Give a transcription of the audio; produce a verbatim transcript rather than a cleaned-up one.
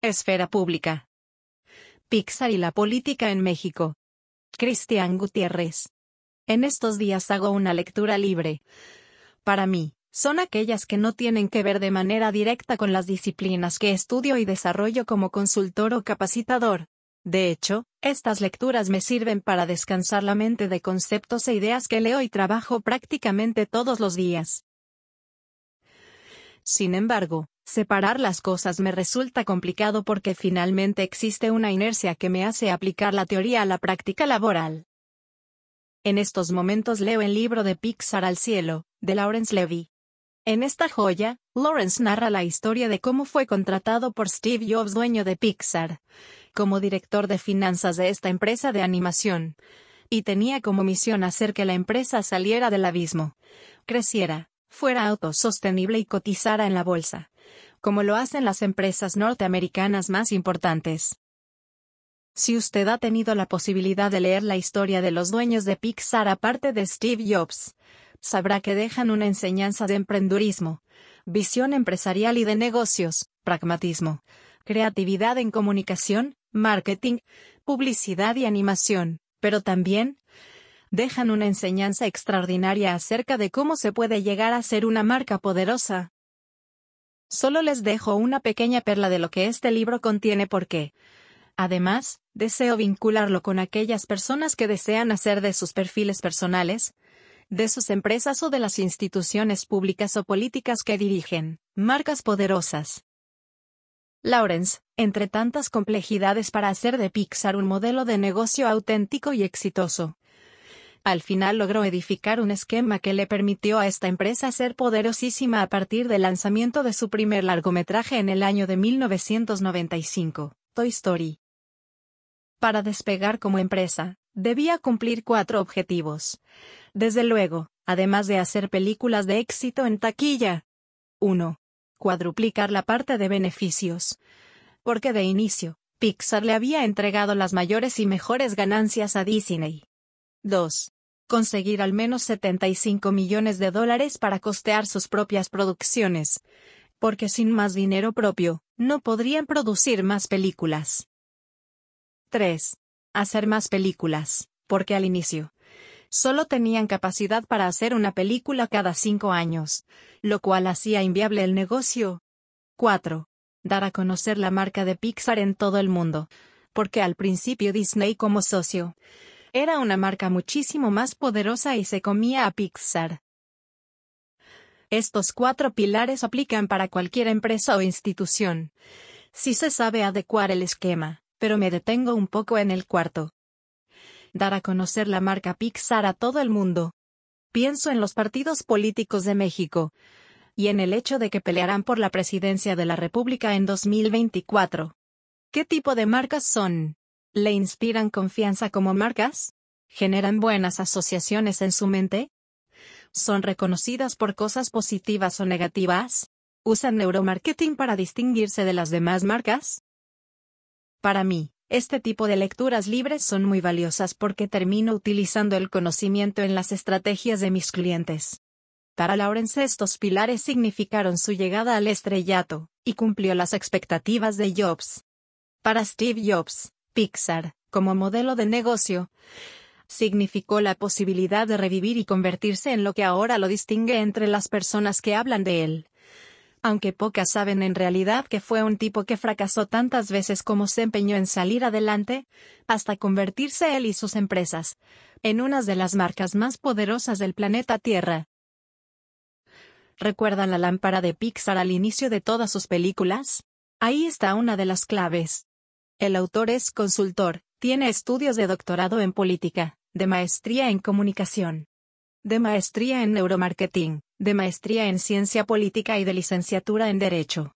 Esfera Pública. Pixar y la política en México. Christián Gutiérrez. En estos días hago una lectura libre. Para mí, son aquellas que no tienen que ver de manera directa con las disciplinas que estudio y desarrollo como consultor o capacitador. De hecho, estas lecturas me sirven para descansar la mente de conceptos e ideas que leo y trabajo prácticamente todos los días. Sin embargo, separar las cosas me resulta complicado porque finalmente existe una inercia que me hace aplicar la teoría a la práctica laboral. En estos momentos leo el libro de Pixar al cielo, de Lawrence Levy. En esta joya, Lawrence narra la historia de cómo fue contratado por Steve Jobs, dueño de Pixar, como director de finanzas de esta empresa de animación, y tenía como misión hacer que la empresa saliera del abismo, creciera, fuera autosostenible y cotizara en la bolsa, como lo hacen las empresas norteamericanas más importantes. Si usted ha tenido la posibilidad de leer la historia de los dueños de Pixar aparte de Steve Jobs, sabrá que dejan una enseñanza de emprendurismo, visión empresarial y de negocios, pragmatismo, creatividad en comunicación, marketing, publicidad y animación, pero también dejan una enseñanza extraordinaria acerca de cómo se puede llegar a ser una marca poderosa. Solo les dejo una pequeña perla de lo que este libro contiene porque, además, deseo vincularlo con aquellas personas que desean hacer de sus perfiles personales, de sus empresas o de las instituciones públicas o políticas que dirigen, marcas poderosas. Lawrence, entre tantas complejidades para hacer de Pixar un modelo de negocio auténtico y exitoso, al final logró edificar un esquema que le permitió a esta empresa ser poderosísima a partir del lanzamiento de su primer largometraje en el año de mil novecientos noventa y cinco, Toy Story. Para despegar como empresa, debía cumplir cuatro objetivos. Desde luego, además de hacer películas de éxito en taquilla. uno. Cuadruplicar la parte de beneficios. Porque de inicio, Pixar le había entregado las mayores y mejores ganancias a Disney. dos. Conseguir al menos setenta y cinco millones de dólares para costear sus propias producciones. Porque sin más dinero propio, no podrían producir más películas. tres. Hacer más películas, porque al inicio solo tenían capacidad para hacer una película cada cinco años, lo cual hacía inviable el negocio. cuatro. Dar a conocer la marca de Pixar en todo el mundo, porque al principio Disney como socio era una marca muchísimo más poderosa y se comía a Pixar. Estos cuatro pilares aplican para cualquier empresa o institución, si se sabe adecuar el esquema, pero me detengo un poco en el cuarto. Dar a conocer la marca Pixar a todo el mundo. Pienso en los partidos políticos de México y en el hecho de que pelearán por la presidencia de la República en dos mil veinticuatro. ¿Qué tipo de marcas son? ¿Le inspiran confianza como marcas? ¿Generan buenas asociaciones en su mente? ¿Son reconocidas por cosas positivas o negativas? ¿Usan neuromarketing para distinguirse de las demás marcas? Para mí, este tipo de lecturas libres son muy valiosas porque termino utilizando el conocimiento en las estrategias de mis clientes. Para Lawrence estos pilares significaron su llegada al estrellato, y cumplió las expectativas de Jobs. Para Steve Jobs, Pixar, como modelo de negocio, significó la posibilidad de revivir y convertirse en lo que ahora lo distingue entre las personas que hablan de él. Aunque pocas saben en realidad que fue un tipo que fracasó tantas veces como se empeñó en salir adelante, hasta convertirse él y sus empresas en unas de las marcas más poderosas del planeta Tierra. ¿Recuerdan la lámpara de Pixar al inicio de todas sus películas? Ahí está una de las claves. El autor es consultor, tiene estudios de doctorado en política, de maestría en comunicación, de maestría en neuromarketing, de maestría en ciencia política y de licenciatura en Derecho.